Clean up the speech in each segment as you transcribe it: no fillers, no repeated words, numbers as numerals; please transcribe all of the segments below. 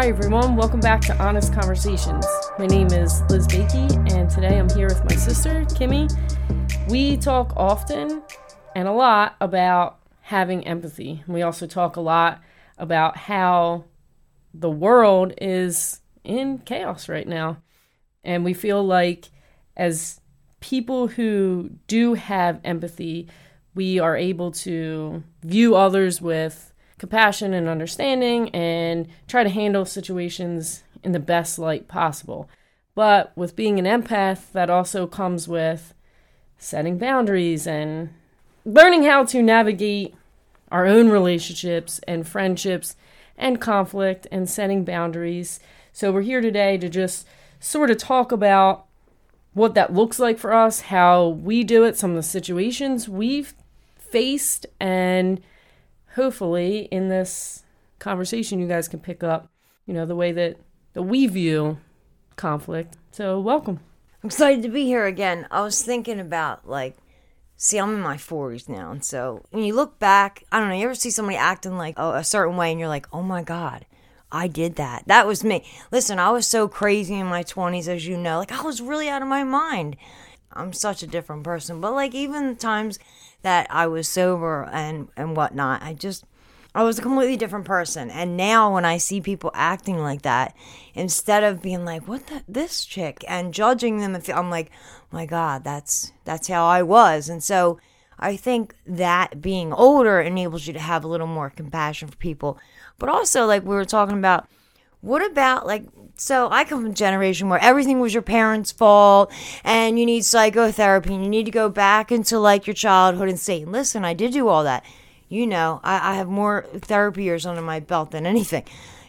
Hi everyone, welcome back to Honest Conversations. My name is Liz Bakey, and today I'm here with my sister, Kimmy. We talk often and a lot about having empathy. We also talk a lot about how the world is in chaos right now. And we feel like as people who do have empathy, we are able to view others with compassion and understanding and try to handle situations in the best light possible. But with being an empath, that also comes with setting boundaries and learning how to navigate our own relationships and friendships and conflict and setting boundaries. So we're here today to just sort of talk about what that looks like for us, how we do it, some of the situations we've faced, and hopefully in this conversation you guys can pick up, the way that we view conflict. So welcome. I'm excited to be here again. I was thinking about, I'm in my 40s now, and so when you look back, I don't know, you ever see somebody acting like a certain way and you're like, oh my God, I did that. That was me. Listen, I was so crazy in my 20s, as you know. I was really out of my mind. I'm such a different person. But, even the times that I was sober and whatnot, I was a completely different person. And now when I see people acting like that, instead of being like, this chick, and judging them, I'm like, my God, that's how I was. And so I think that being older enables you to have a little more compassion for people. But also, we were talking about, so I come from a generation where everything was your parents' fault and you need psychotherapy and you need to go back into, your childhood and say, listen, I did do all that. I have more therapy years under my belt than anything.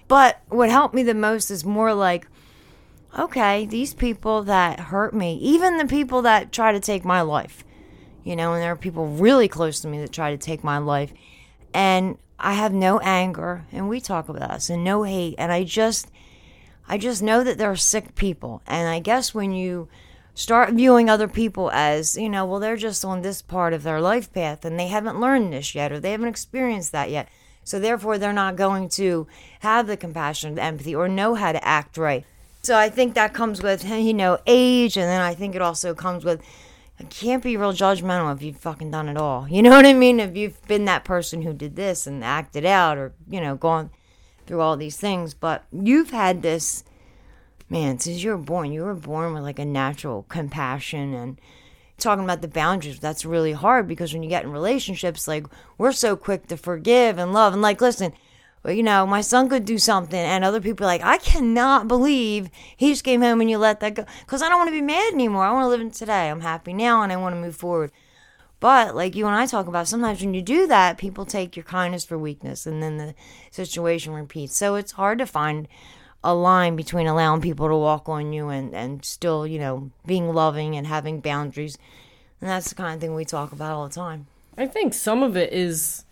But what helped me the most is more okay, these people that hurt me, even the people that try to take my life, and there are people really close to me that try to take my life, and I have no anger, and we talk about this, and no hate, and I just know that there are sick people, and I guess when you start viewing other people as, they're just on this part of their life path, and they haven't learned this yet, or they haven't experienced that yet, so therefore they're not going to have the compassion, the empathy, or know how to act right. So I think that comes with, age, and then I think it also comes with, I can't be real judgmental if you've fucking done it all. You know what I mean? If you've been that person who did this and acted out or, gone through all these things. But you've had this, man, since you were born with a natural compassion. And talking about the boundaries, that's really hard because when you get in relationships, we're so quick to forgive and love. And listen, my son could do something and other people are I cannot believe he just came home and you let that go. Because I don't want to be mad anymore. I want to live in today. I'm happy now and I want to move forward. But you and I talk about, sometimes when you do that, people take your kindness for weakness and then the situation repeats. So it's hard to find a line between allowing people to walk on you and still, being loving and having boundaries. And that's the kind of thing we talk about all the time. I think some of it is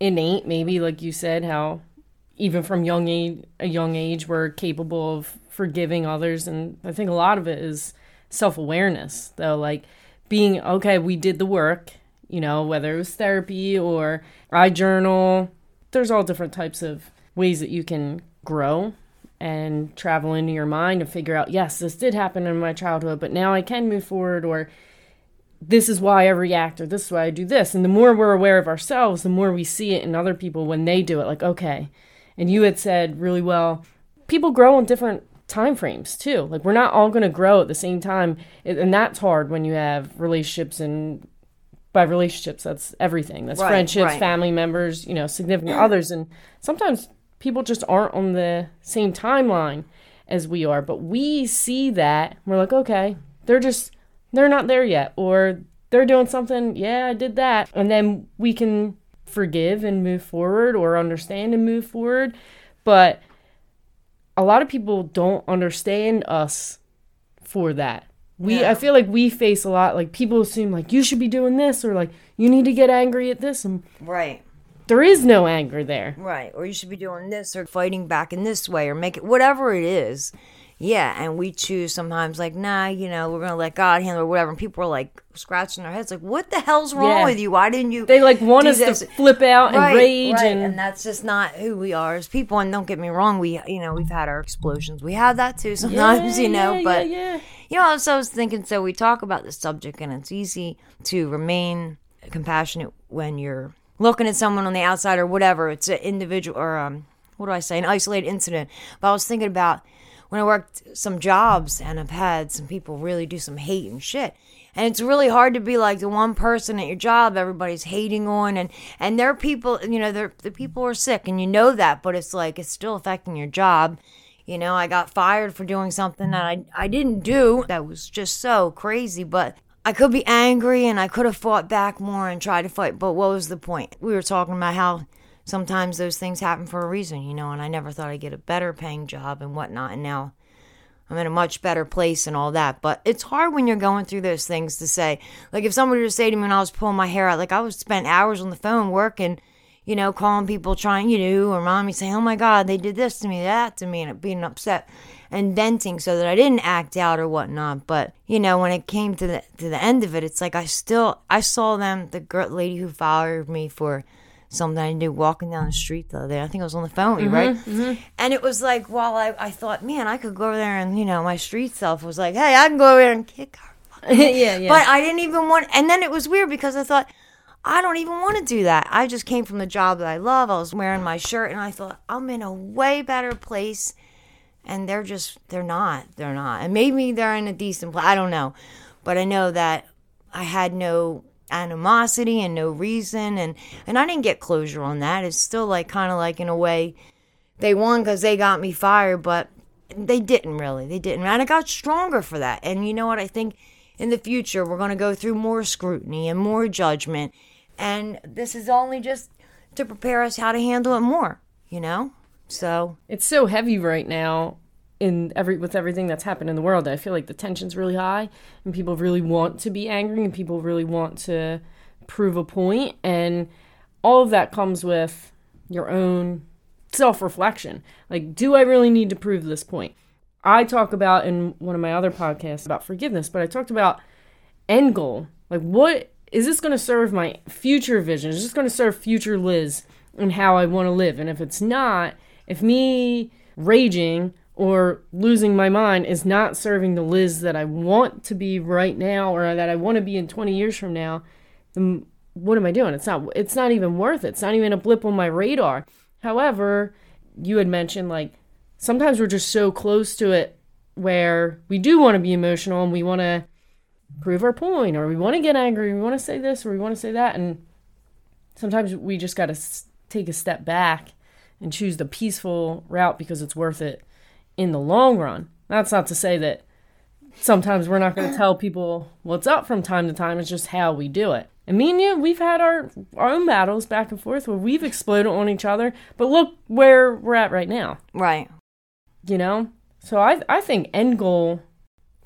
innate, maybe like you said, how even from a young age, we're capable of forgiving others. And I think a lot of it is self-awareness, though, being, okay, we did the work, whether it was therapy or I journal. There's all different types of ways that you can grow and travel into your mind and figure out, yes, this did happen in my childhood, but now I can move forward, or this is why I react, or this is why I do this. And the more we're aware of ourselves, the more we see it in other people when they do it, okay. And you had said really well, people grow in different time frames too. We're not all going to grow at the same time. And that's hard when you have relationships, and by relationships, that's everything. That's right, friendships, right. Family members, significant others. And sometimes people just aren't on the same timeline as we are. But we see that. We're okay, they're not there yet. Or they're doing something. Yeah, I did that. And then we can forgive and move forward, or understand and move forward. But a lot of people don't understand us for that. I feel we face a lot, people assume you should be doing this, or you need to get angry at this, and right, there is no anger there, right, or you should be doing this, or fighting back in this way, or make it whatever it is. Yeah, and we choose sometimes, like, nah, we're going to let God handle it or whatever. And people are, like, scratching their heads, like, what the hell's wrong with you? Why didn't you? They, like, want us to flip out and rage. Right. And that's just not who we are as people. And don't get me wrong, we've had our explosions. We have that, too, sometimes, So I was thinking, so we talk about this subject, and it's easy to remain compassionate when you're looking at someone on the outside or whatever. It's an individual or, an isolated incident. But I was thinking about, when I worked some jobs and I've had some people really do some hate and shit. And it's really hard to be like the one person at your job everybody's hating on. And there are people, the people are sick and that. But it's like it's still affecting your job. I got fired for doing something that I didn't do. That was just so crazy. But I could be angry and I could have fought back more and tried to fight. But what was the point? We were talking about how sometimes those things happen for a reason, and I never thought I'd get a better paying job and whatnot, and now I'm in a much better place and all that. But it's hard when you're going through those things to say, like, if somebody were to say to me when I was pulling my hair out, like, I would spend hours on the phone working, calling people, trying, or mommy saying, oh my God, they did this to me, that to me, and being upset and venting so that I didn't act out or whatnot. But, when it came to the end of it, it's like I saw them, the lady who fired me for something I knew walking down the street the other day. I think I was on the phone with you, right? Mm-hmm. And it was like, while I thought, man, I could go over there and, my street self was like, hey, I can go over there and kick her. yeah. But I didn't even want, and then it was weird because I thought, I don't even want to do that. I just came from the job that I love. I was wearing my shirt and I thought, I'm in a way better place. And they're not. And maybe they're in a decent place. I don't know. But I know that I had no animosity and no reason, and I didn't get closure on that. It's still like kind of like in a way they won because they got me fired, but they didn't, and I got stronger for that. And I think in the future we're going to go through more scrutiny and more judgment, and this is only just to prepare us how to handle it more, so it's so heavy right now with everything that's happened in the world. I feel like the tension's really high and people really want to be angry and people really want to prove a point. And all of that comes with your own self-reflection. Like, do I really need to prove this point? I talk about in one of my other podcasts about forgiveness, but I talked about end goal. Like, what is this going to serve my future vision? Is this going to serve future Liz and how I want to live? And if it's not, if me raging or losing my mind is not serving the Liz that I want to be right now or that I want to be in 20 years from now, then what am I doing? It's not even worth it. It's not even a blip on my radar. However, you had mentioned, like, sometimes we're just so close to it where we do want to be emotional and we want to prove our point, or we want to get angry, we want to say this or we want to say that. And sometimes we just got to take a step back and choose the peaceful route because it's worth it in the long run. That's not to say that sometimes we're not going to tell people what's up from time to time. It's just how we do it. And me and you, we've had our own battles back and forth where we've exploded on each other. But look where we're at right now. Right. So I think end goal.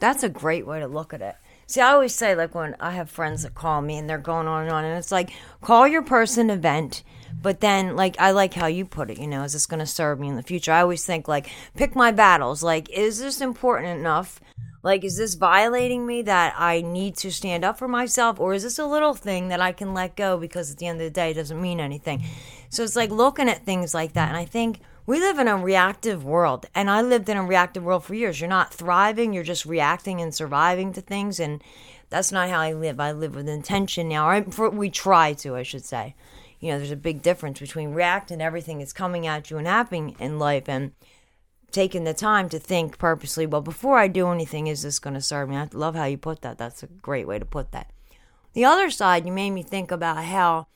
That's a great way to look at it. See, I always say, like, when I have friends that call me and they're going on, and it's like, call your person to vent. But then, like, I like how you put it, is this going to serve me in the future? I always think, like, pick my battles. Like, is this important enough? Like, is this violating me that I need to stand up for myself? Or is this a little thing that I can let go because at the end of the day, it doesn't mean anything? So it's like looking at things like that. And I think we live in a reactive world. And I lived in a reactive world for years. You're not thriving. You're just reacting and surviving to things. And that's not how I live. I live with intention now. We try to, I should say. There's a big difference between react and everything that's coming at you and happening in life, and taking the time to think purposely, well, before I do anything, is this going to serve me? I love how you put that. That's a great way to put that. The other side, you made me think about how,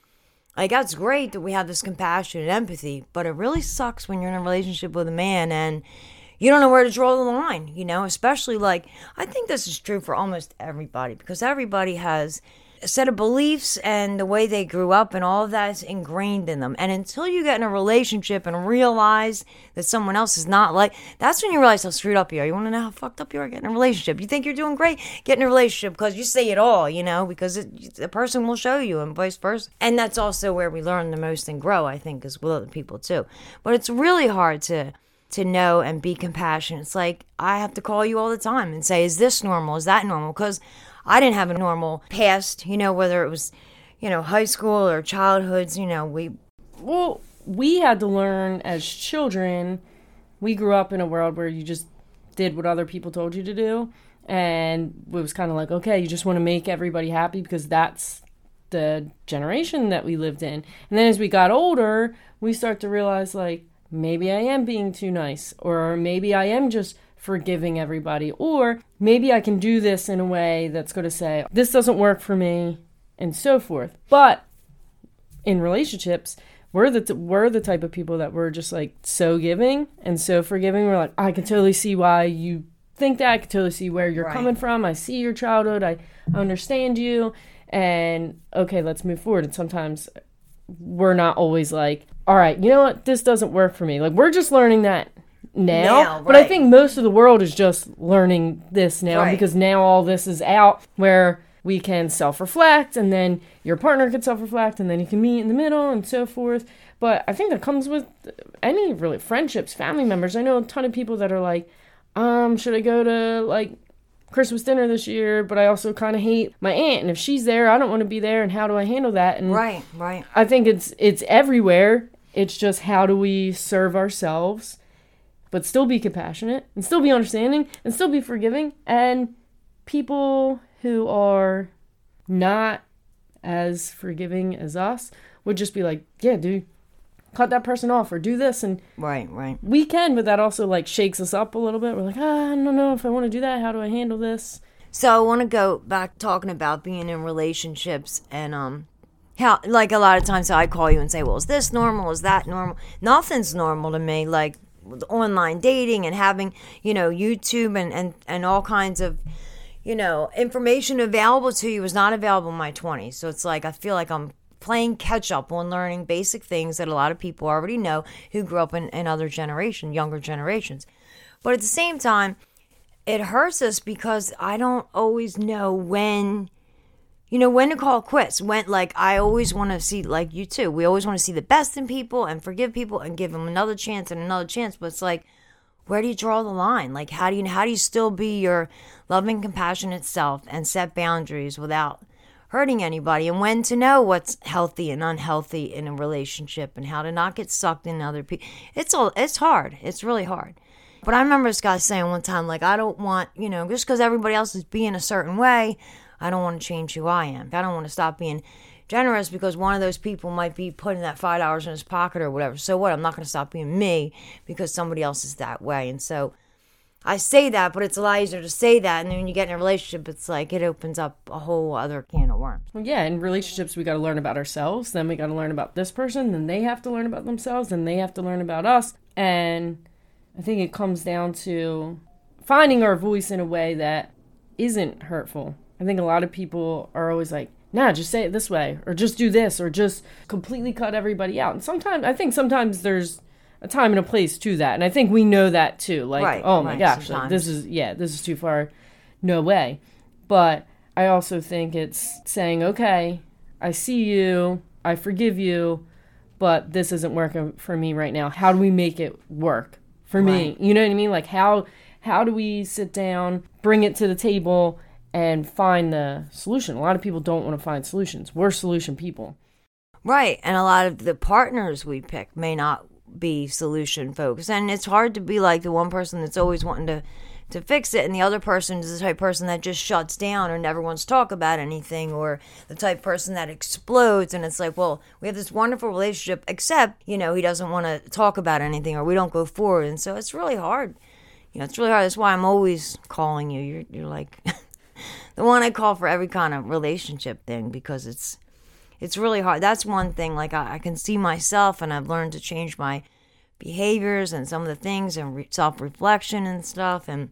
like, that's great that we have this compassion and empathy, but it really sucks when you're in a relationship with a man and you don't know where to draw the line, especially, like, I think this is true for almost everybody, because everybody has a set of beliefs and the way they grew up and all of that is ingrained in them. And until you get in a relationship and realize that someone else is not like, that's when you realize how screwed up you are. You want to know how fucked up you are? Get in a relationship. You think you're doing great? Get in a relationship because you say it all, because the person will show you, and vice versa. And that's also where we learn the most and grow, I think, is with other people too. But it's really hard to to know and be compassionate. It's like I have to call you all the time and say, is this normal? Is that normal? Because I didn't have a normal past, you know, whether it was, you know, high school or childhoods, you know, we had to learn as children. We grew up in a world where you just did what other people told you to do. And it was kind of like, okay, you just want to make everybody happy because that's the generation that we lived in. And then as we got older, we start to realize, like, maybe I am being too nice, or maybe I am just forgiving everybody, or maybe I can do this in a way that's going to say, this doesn't work for me, and so forth. But in relationships, we're the type of people that we're just, like, so giving and so forgiving. We're like, I can totally see why you think that. I can totally see where you're coming from. I see your childhood. I understand you. And, okay, let's move forward. And sometimes we're not always like, all right, you know what? This doesn't work for me. Like, we're just learning that now. But I think most of the world is just learning this now because now all this is out where we can self-reflect, and then your partner can self-reflect, and then you can meet in the middle and so forth. But I think that comes with any really friendships, family members. I know a ton of people that are like, should I go to, like, Christmas dinner this year, but I also kind of hate my aunt, and if she's there, I don't want to be there, and how do I handle that? And I think it's everywhere. It's just how do we serve ourselves, but still be compassionate, and still be understanding, and still be forgiving, and people who are not as forgiving as us would just be like, yeah, dude, cut that person off or do this. And we can, but that also, like, shakes us up a little bit. We're like, I don't know if I want to do that. How do I handle this? So I want to go back talking about being in relationships and how, like, a lot of times I call you and say, well, is this normal? Is that normal? Nothing's normal to me. Like, online dating and having, you know, YouTube and all kinds of, you know, information available to you was not available in my 20s. So it's like I feel like I'm playing catch up on learning basic things that a lot of people already know who grew up in other generation, younger generations. But at the same time, it hurts us because I don't always know when, you know, when to call quits. When, like, I always want to see, like you too, we always want to see the best in people and forgive people and give them another chance and another chance. But it's like, where do you draw the line? Like, how do you still be your loving, compassionate self and set boundaries without hurting anybody, and when to know what's healthy and unhealthy in a relationship and how to not get sucked in other people. It's hard. It's really hard. But I remember this guy saying one time, like, I don't want, you know, just because everybody else is being a certain way, I don't want to change who I am. I don't want to stop being generous because one of those people might be putting that $5 in his pocket or whatever. So what? I'm not going to stop being me because somebody else is that way. And so I say that, but it's a lot easier to say that. And then when you get in a relationship, it's like it opens up a whole other can of worms. Well, yeah, in relationships, we got to learn about ourselves. Then we got to learn about this person. Then they have to learn about themselves. Then they have to learn about us. And I think it comes down to finding our voice in a way that isn't hurtful. I think a lot of people are always like, nah, just say it this way, or just do this, or just completely cut everybody out. And sometimes there's a time and a place to that. And I think we know that too. Like, oh my gosh, like, this is too far. No way. But I also think it's saying, okay, I see you, I forgive you, but this isn't working for me right now. How do we make it work for me? You know what I mean? Like, how do we sit down, bring it to the table, and find the solution? A lot of people don't want to find solutions. We're solution people. Right. And a lot of the partners we pick may not be solution focused, and it's hard to be like the one person that's always wanting to fix it, and the other person is the type of person that just shuts down or never wants to talk about anything, or the type of person that explodes. And it's like, well, we have this wonderful relationship, except, you know, he doesn't want to talk about anything, or we don't go forward. And so it's really hard. You know, it's really hard. That's why I'm always calling you. You're like the one I call for every kind of relationship thing, because it's really hard. That's one thing. Like, I can see myself, and I've learned to change my behaviors and some of the things, and self-reflection and stuff. And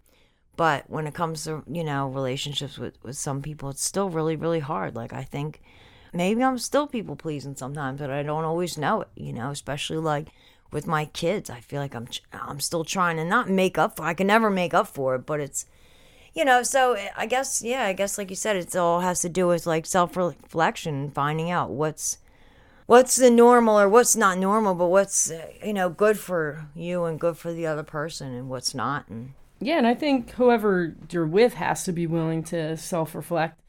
but when it comes to, you know, relationships with some people, it's still really, really hard. Like, I think maybe I'm still people pleasing sometimes, but I don't always know it. You know, especially like with my kids, I feel like I'm still trying to not make up for. I can never make up for it, but it's, you know, so I guess like you said, it all has to do with, like, self-reflection, finding out what's what's the normal or what's not normal, but what's, good for you and good for the other person and what's not. And yeah, and I think whoever you're with has to be willing to self-reflect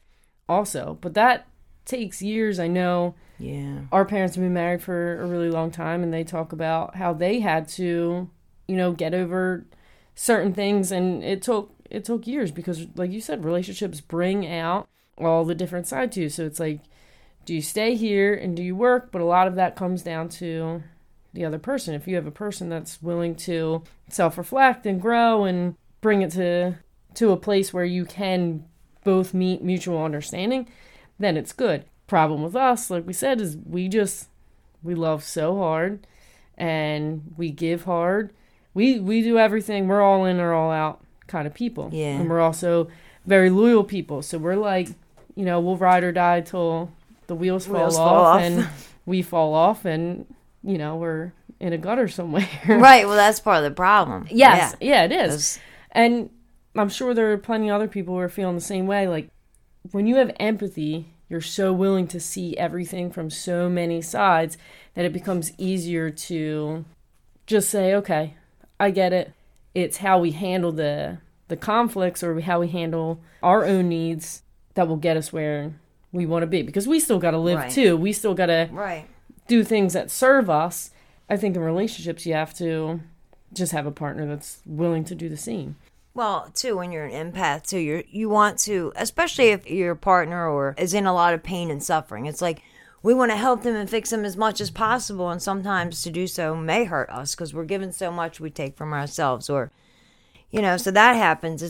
also. But that takes years, I know. Yeah. Our parents have been married for a really long time, and they talk about how they had to, get over certain things. And it took years because, like you said, relationships bring out all the different sides to you. So it's like, do you stay here and do you work? But a lot of that comes down to the other person. If you have a person that's willing to self-reflect and grow and bring it to a place where you can both meet mutual understanding, then it's good. Problem with us, like we said, is we love so hard and we give hard. We do everything. We're all in or all out kind of people. Yeah. And we're also very loyal people. So we're like, we'll ride or die till the wheels fall off and we fall off and, we're in a gutter somewhere. Right. Well, that's part of the problem. Yes. Yeah, it is. And I'm sure there are plenty of other people who are feeling the same way. Like, when you have empathy, you're so willing to see everything from so many sides that it becomes easier to just say, okay, I get it. It's how we handle the conflicts or how we handle our own needs that will get us where we want to be. Because we still got to live, right, too. We still got to, right, do things that serve us. I think in relationships, you have to just have a partner that's willing to do the same. Well, too, when you're an empath, too, you want to, especially if your partner is in a lot of pain and suffering, it's like we want to help them and fix them as much as possible. And sometimes to do so may hurt us because we're given so much we take from ourselves or, so that happens.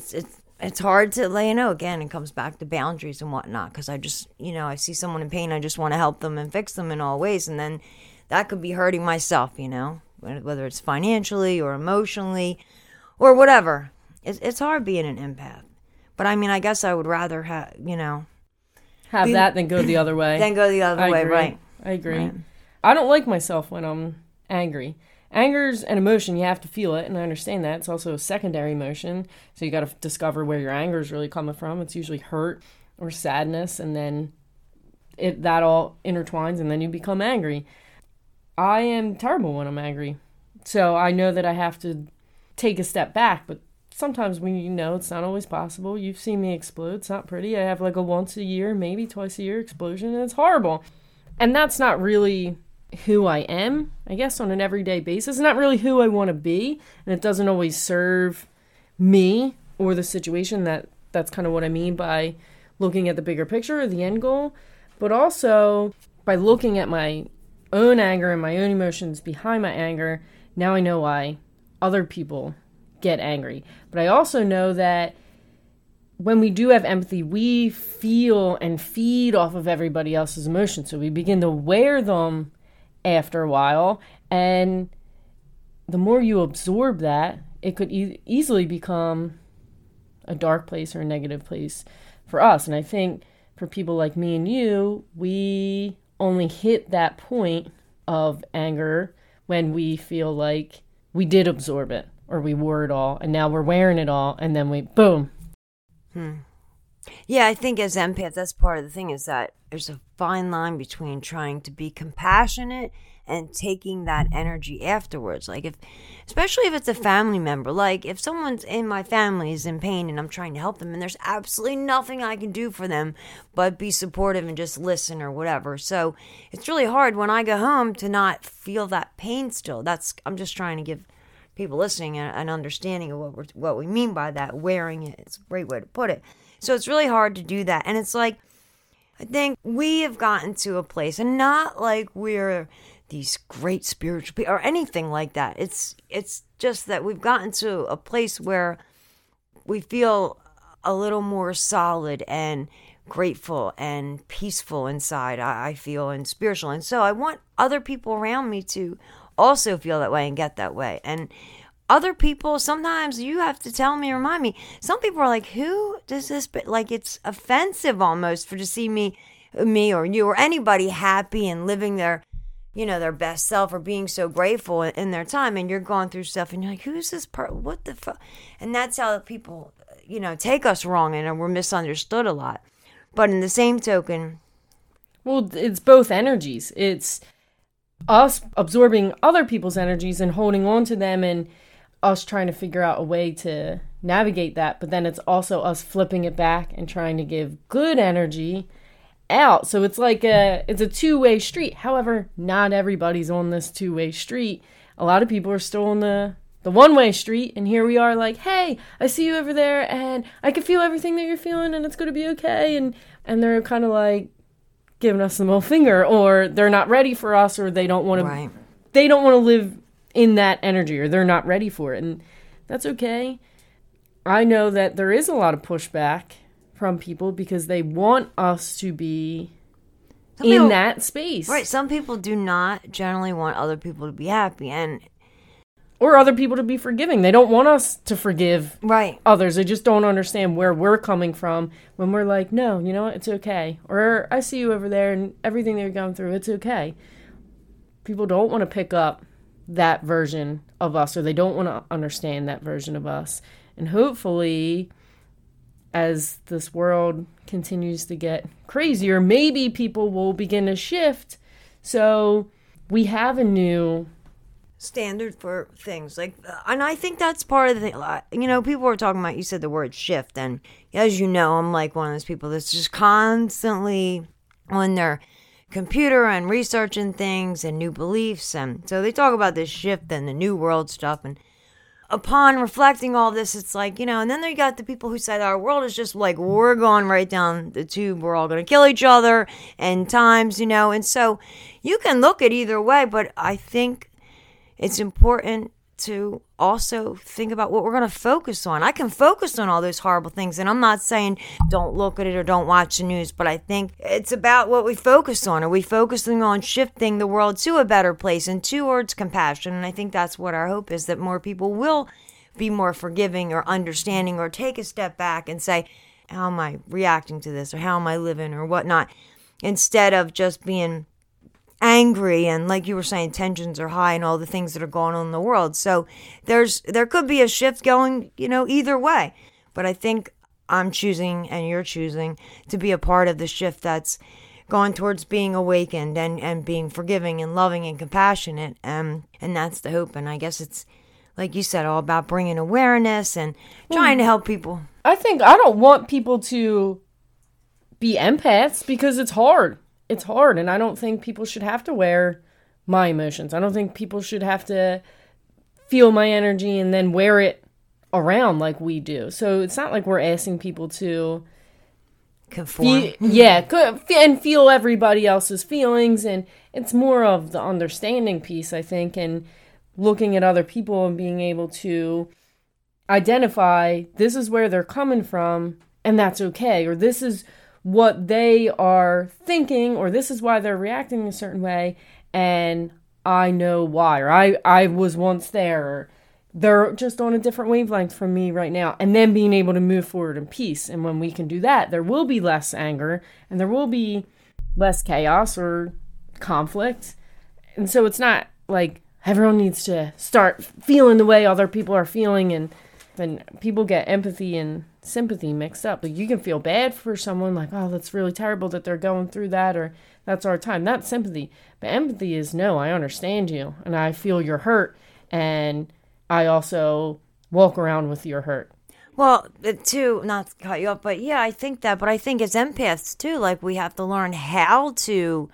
It's hard to let again, it comes back to boundaries and whatnot because I just, I see someone in pain. I just want to help them and fix them in all ways. And then that could be hurting myself, whether it's financially or emotionally or whatever. It's hard being an empath. But, I guess I would rather have, have that than go the other way. Right. I agree. Right. I don't like myself when I'm angry. Anger's an emotion. You have to feel it, and I understand that. It's also a secondary emotion, so you got to discover where your anger is really coming from. It's usually hurt or sadness, and then that all intertwines, and then you become angry. I am terrible when I'm angry. So I know that I have to take a step back, but sometimes when it's not always possible. You've seen me explode. It's not pretty. I have like a once a year, maybe twice a year explosion, and it's horrible. And that's not really who I am, I guess, on an everyday basis. It's not really who I want to be, and it doesn't always serve me or the situation. That's kind of what I mean by looking at the bigger picture or the end goal, but also by looking at my own anger and my own emotions behind my anger. Now I know why other people get angry. But I also know that when we do have empathy, we feel and feed off of everybody else's emotions. So we begin to wear them after a while. And the more you absorb that, it could easily become a dark place or a negative place for us. And I think for people like me and you, we only hit that point of anger when we feel like we did absorb it, or we wore it all, and now we're wearing it all, and then we, boom. Yeah, I think as empaths, that's part of the thing, is that there's a fine line between trying to be compassionate and taking that energy afterwards. Like, especially if it's a family member, like if someone's in my family is in pain and I'm trying to help them and there's absolutely nothing I can do for them but be supportive and just listen or whatever. So it's really hard when I go home to not feel that pain still. I'm just trying to give people listening an understanding of what we mean by that, wearing it. It's a great way to put it. So it's really hard to do that. And it's like, I think we have gotten to a place, and not like we're these great spiritual people or anything like that. It's just that we've gotten to a place where we feel a little more solid and grateful and peaceful inside, I feel, and spiritual. And so I want other people around me to also feel that way and get that way. And other people, sometimes you have to remind me, some people are like, who does this, like it's offensive almost for to see me or you or anybody happy and living their, their best self or being so grateful in their time. And you're going through stuff and you're like, who's this person? What the fuck? And that's how people, take us wrong and we're misunderstood a lot. But in the same token. Well, it's both energies. It's us absorbing other people's energies and holding on to them and us trying to figure out a way to navigate that. But then it's also us flipping it back and trying to give good energy out. So it's like it's a two-way street. However, not everybody's on this two-way street. A lot of people are still on the one-way street, and here we are like, hey, I see you over there, and I can feel everything that you're feeling, and it's going to be okay. And they're kind of like giving us the middle finger, or they're not ready for us, or they don't want right. to. They don't want to live in that energy, or they're not ready for it, and that's okay. I know that there is a lot of pushback from people because they want us to be in that space. Right. Some people do not generally want other people to be happy or other people to be forgiving. They don't want us to forgive right. others. They just don't understand where we're coming from when we're like, no, you know what? It's okay. Or I see you over there and everything they're going through, it's okay. People don't want to pick up that version of us, or they don't want to understand that version of us. And hopefully, as this world continues to get crazier, maybe people will begin to shift. So we have a new standard for things, like, and I think that's part of the, you know, people were talking about, you said the word shift, and as you know, I'm like one of those people that's just constantly on their computer and researching things and new beliefs, and so they talk about this shift and the new world stuff, and upon reflecting all this, it's like, you know, and then you got the people who say our world is just like, we're going right down the tube, we're all going to kill each other, and times, you know, and so you can look at either way, but I think it's important to also think about what we're going to focus on. I can focus on all those horrible things, and I'm not saying don't look at it or don't watch the news, but I think it's about what we focus on. Are we focusing on shifting the world to a better place and towards compassion? And I think that's what our hope is, that more people will be more forgiving or understanding, or take a step back and say, how am I reacting to this, or how am I living, or whatnot, instead of just being angry and, like you were saying, tensions are high and all the things that are going on in the world. So there could be a shift going, you know, either way. But I think I'm choosing, and you're choosing, to be a part of the shift that's going towards being awakened and being forgiving and loving and compassionate. And that's the hope. And I guess it's, like you said, all about bringing awareness and trying to help people. I think I don't want people to be empaths because it's hard. It's hard, and I don't think people should have to wear my emotions. I don't think people should have to feel my energy and then wear it around like we do. So it's not like we're asking people to conform. And feel everybody else's feelings, and it's more of the understanding piece, I think, and looking at other people and being able to identify this is where they're coming from, and that's okay, or this is what they are thinking, or this is why they're reacting a certain way, and I know why, or I was once there, or they're just on a different wavelength from me right now, and then being able to move forward in peace. And when we can do that, there will be less anger, and there will be less chaos or conflict. And so it's not like everyone needs to start feeling the way other people are feeling, and people get empathy and sympathy mixed up. Like, you can feel bad for someone, like, oh, that's really terrible that they're going through that, or that's our time. That's sympathy. But empathy is, no, I understand you, and I feel your hurt, and I also walk around with your hurt. Well, too, not to cut you off, but yeah, I think that, but I think as empaths, too, like, we have to learn how to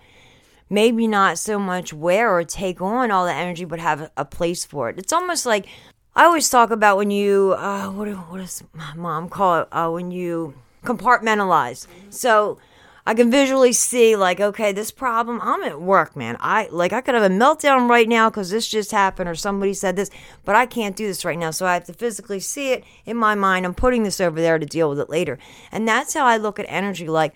maybe not so much wear or take on all the energy, but have a place for it. It's almost like, I always talk about when you, what does my mom call it? When you compartmentalize. So I can visually see, like, okay, this problem, I'm at work, man. I could have a meltdown right now because this just happened or somebody said this, but I can't do this right now. So I have to physically see it in my mind. I'm putting this over there to deal with it later. And that's how I look at energy, like,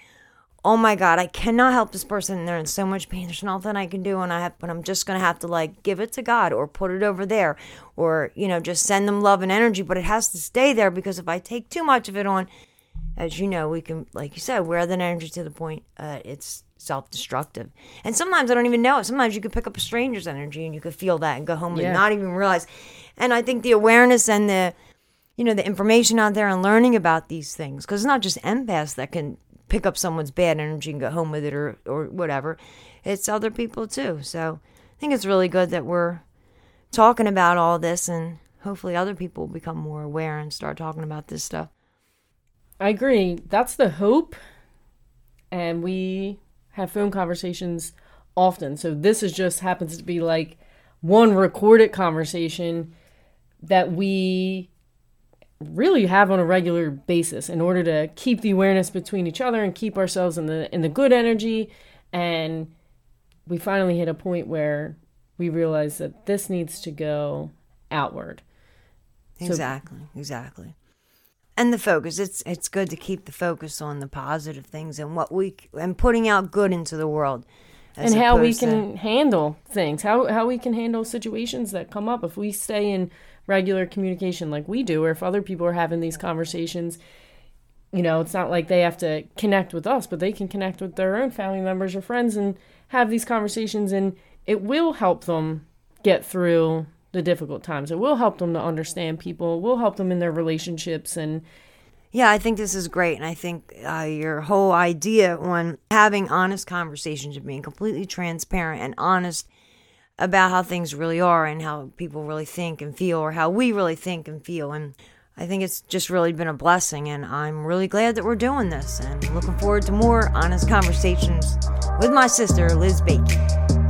oh my God, I cannot help this person. They're in so much pain. There's nothing I can do, but I'm just going to have to, like, give it to God, or put it over there, or, you know, just send them love and energy. But it has to stay there, because if I take too much of it on, as you know, we can, like you said, wear that energy to the point it's self-destructive. And sometimes I don't even know it. Sometimes you could pick up a stranger's energy and you could feel that and go home and not even realize. And I think the awareness and the, you know, the information out there and learning about these things, because it's not just empaths that can pick up someone's bad energy and go home with it or whatever. It's other people too. So I think it's really good that we're talking about all this, and hopefully other people will become more aware and start talking about this stuff. I agree. That's the hope. And we have phone conversations often. So this is just happens to be like one recorded conversation that we really have on a regular basis in order to keep the awareness between each other and keep ourselves in the good energy. And we finally hit a point where we realize that this needs to go outward. Exactly. And the focus, it's good to keep the focus on the positive things and what and putting out good into the world. And how we can handle things, how we can handle situations that come up. If we stay in regular communication like we do, or if other people are having these conversations, you know, it's not like they have to connect with us, but they can connect with their own family members or friends and have these conversations, and it will help them get through the difficult times. It will help them to understand people. It will help them in their relationships. And yeah, I think this is great. And I think your whole idea on having honest conversations and being completely transparent and honest about how things really are and how people really think and feel, or how we really think and feel. And I think it's just really been a blessing. And I'm really glad that we're doing this, and looking forward to more honest conversations with my sister, Liz Bacon.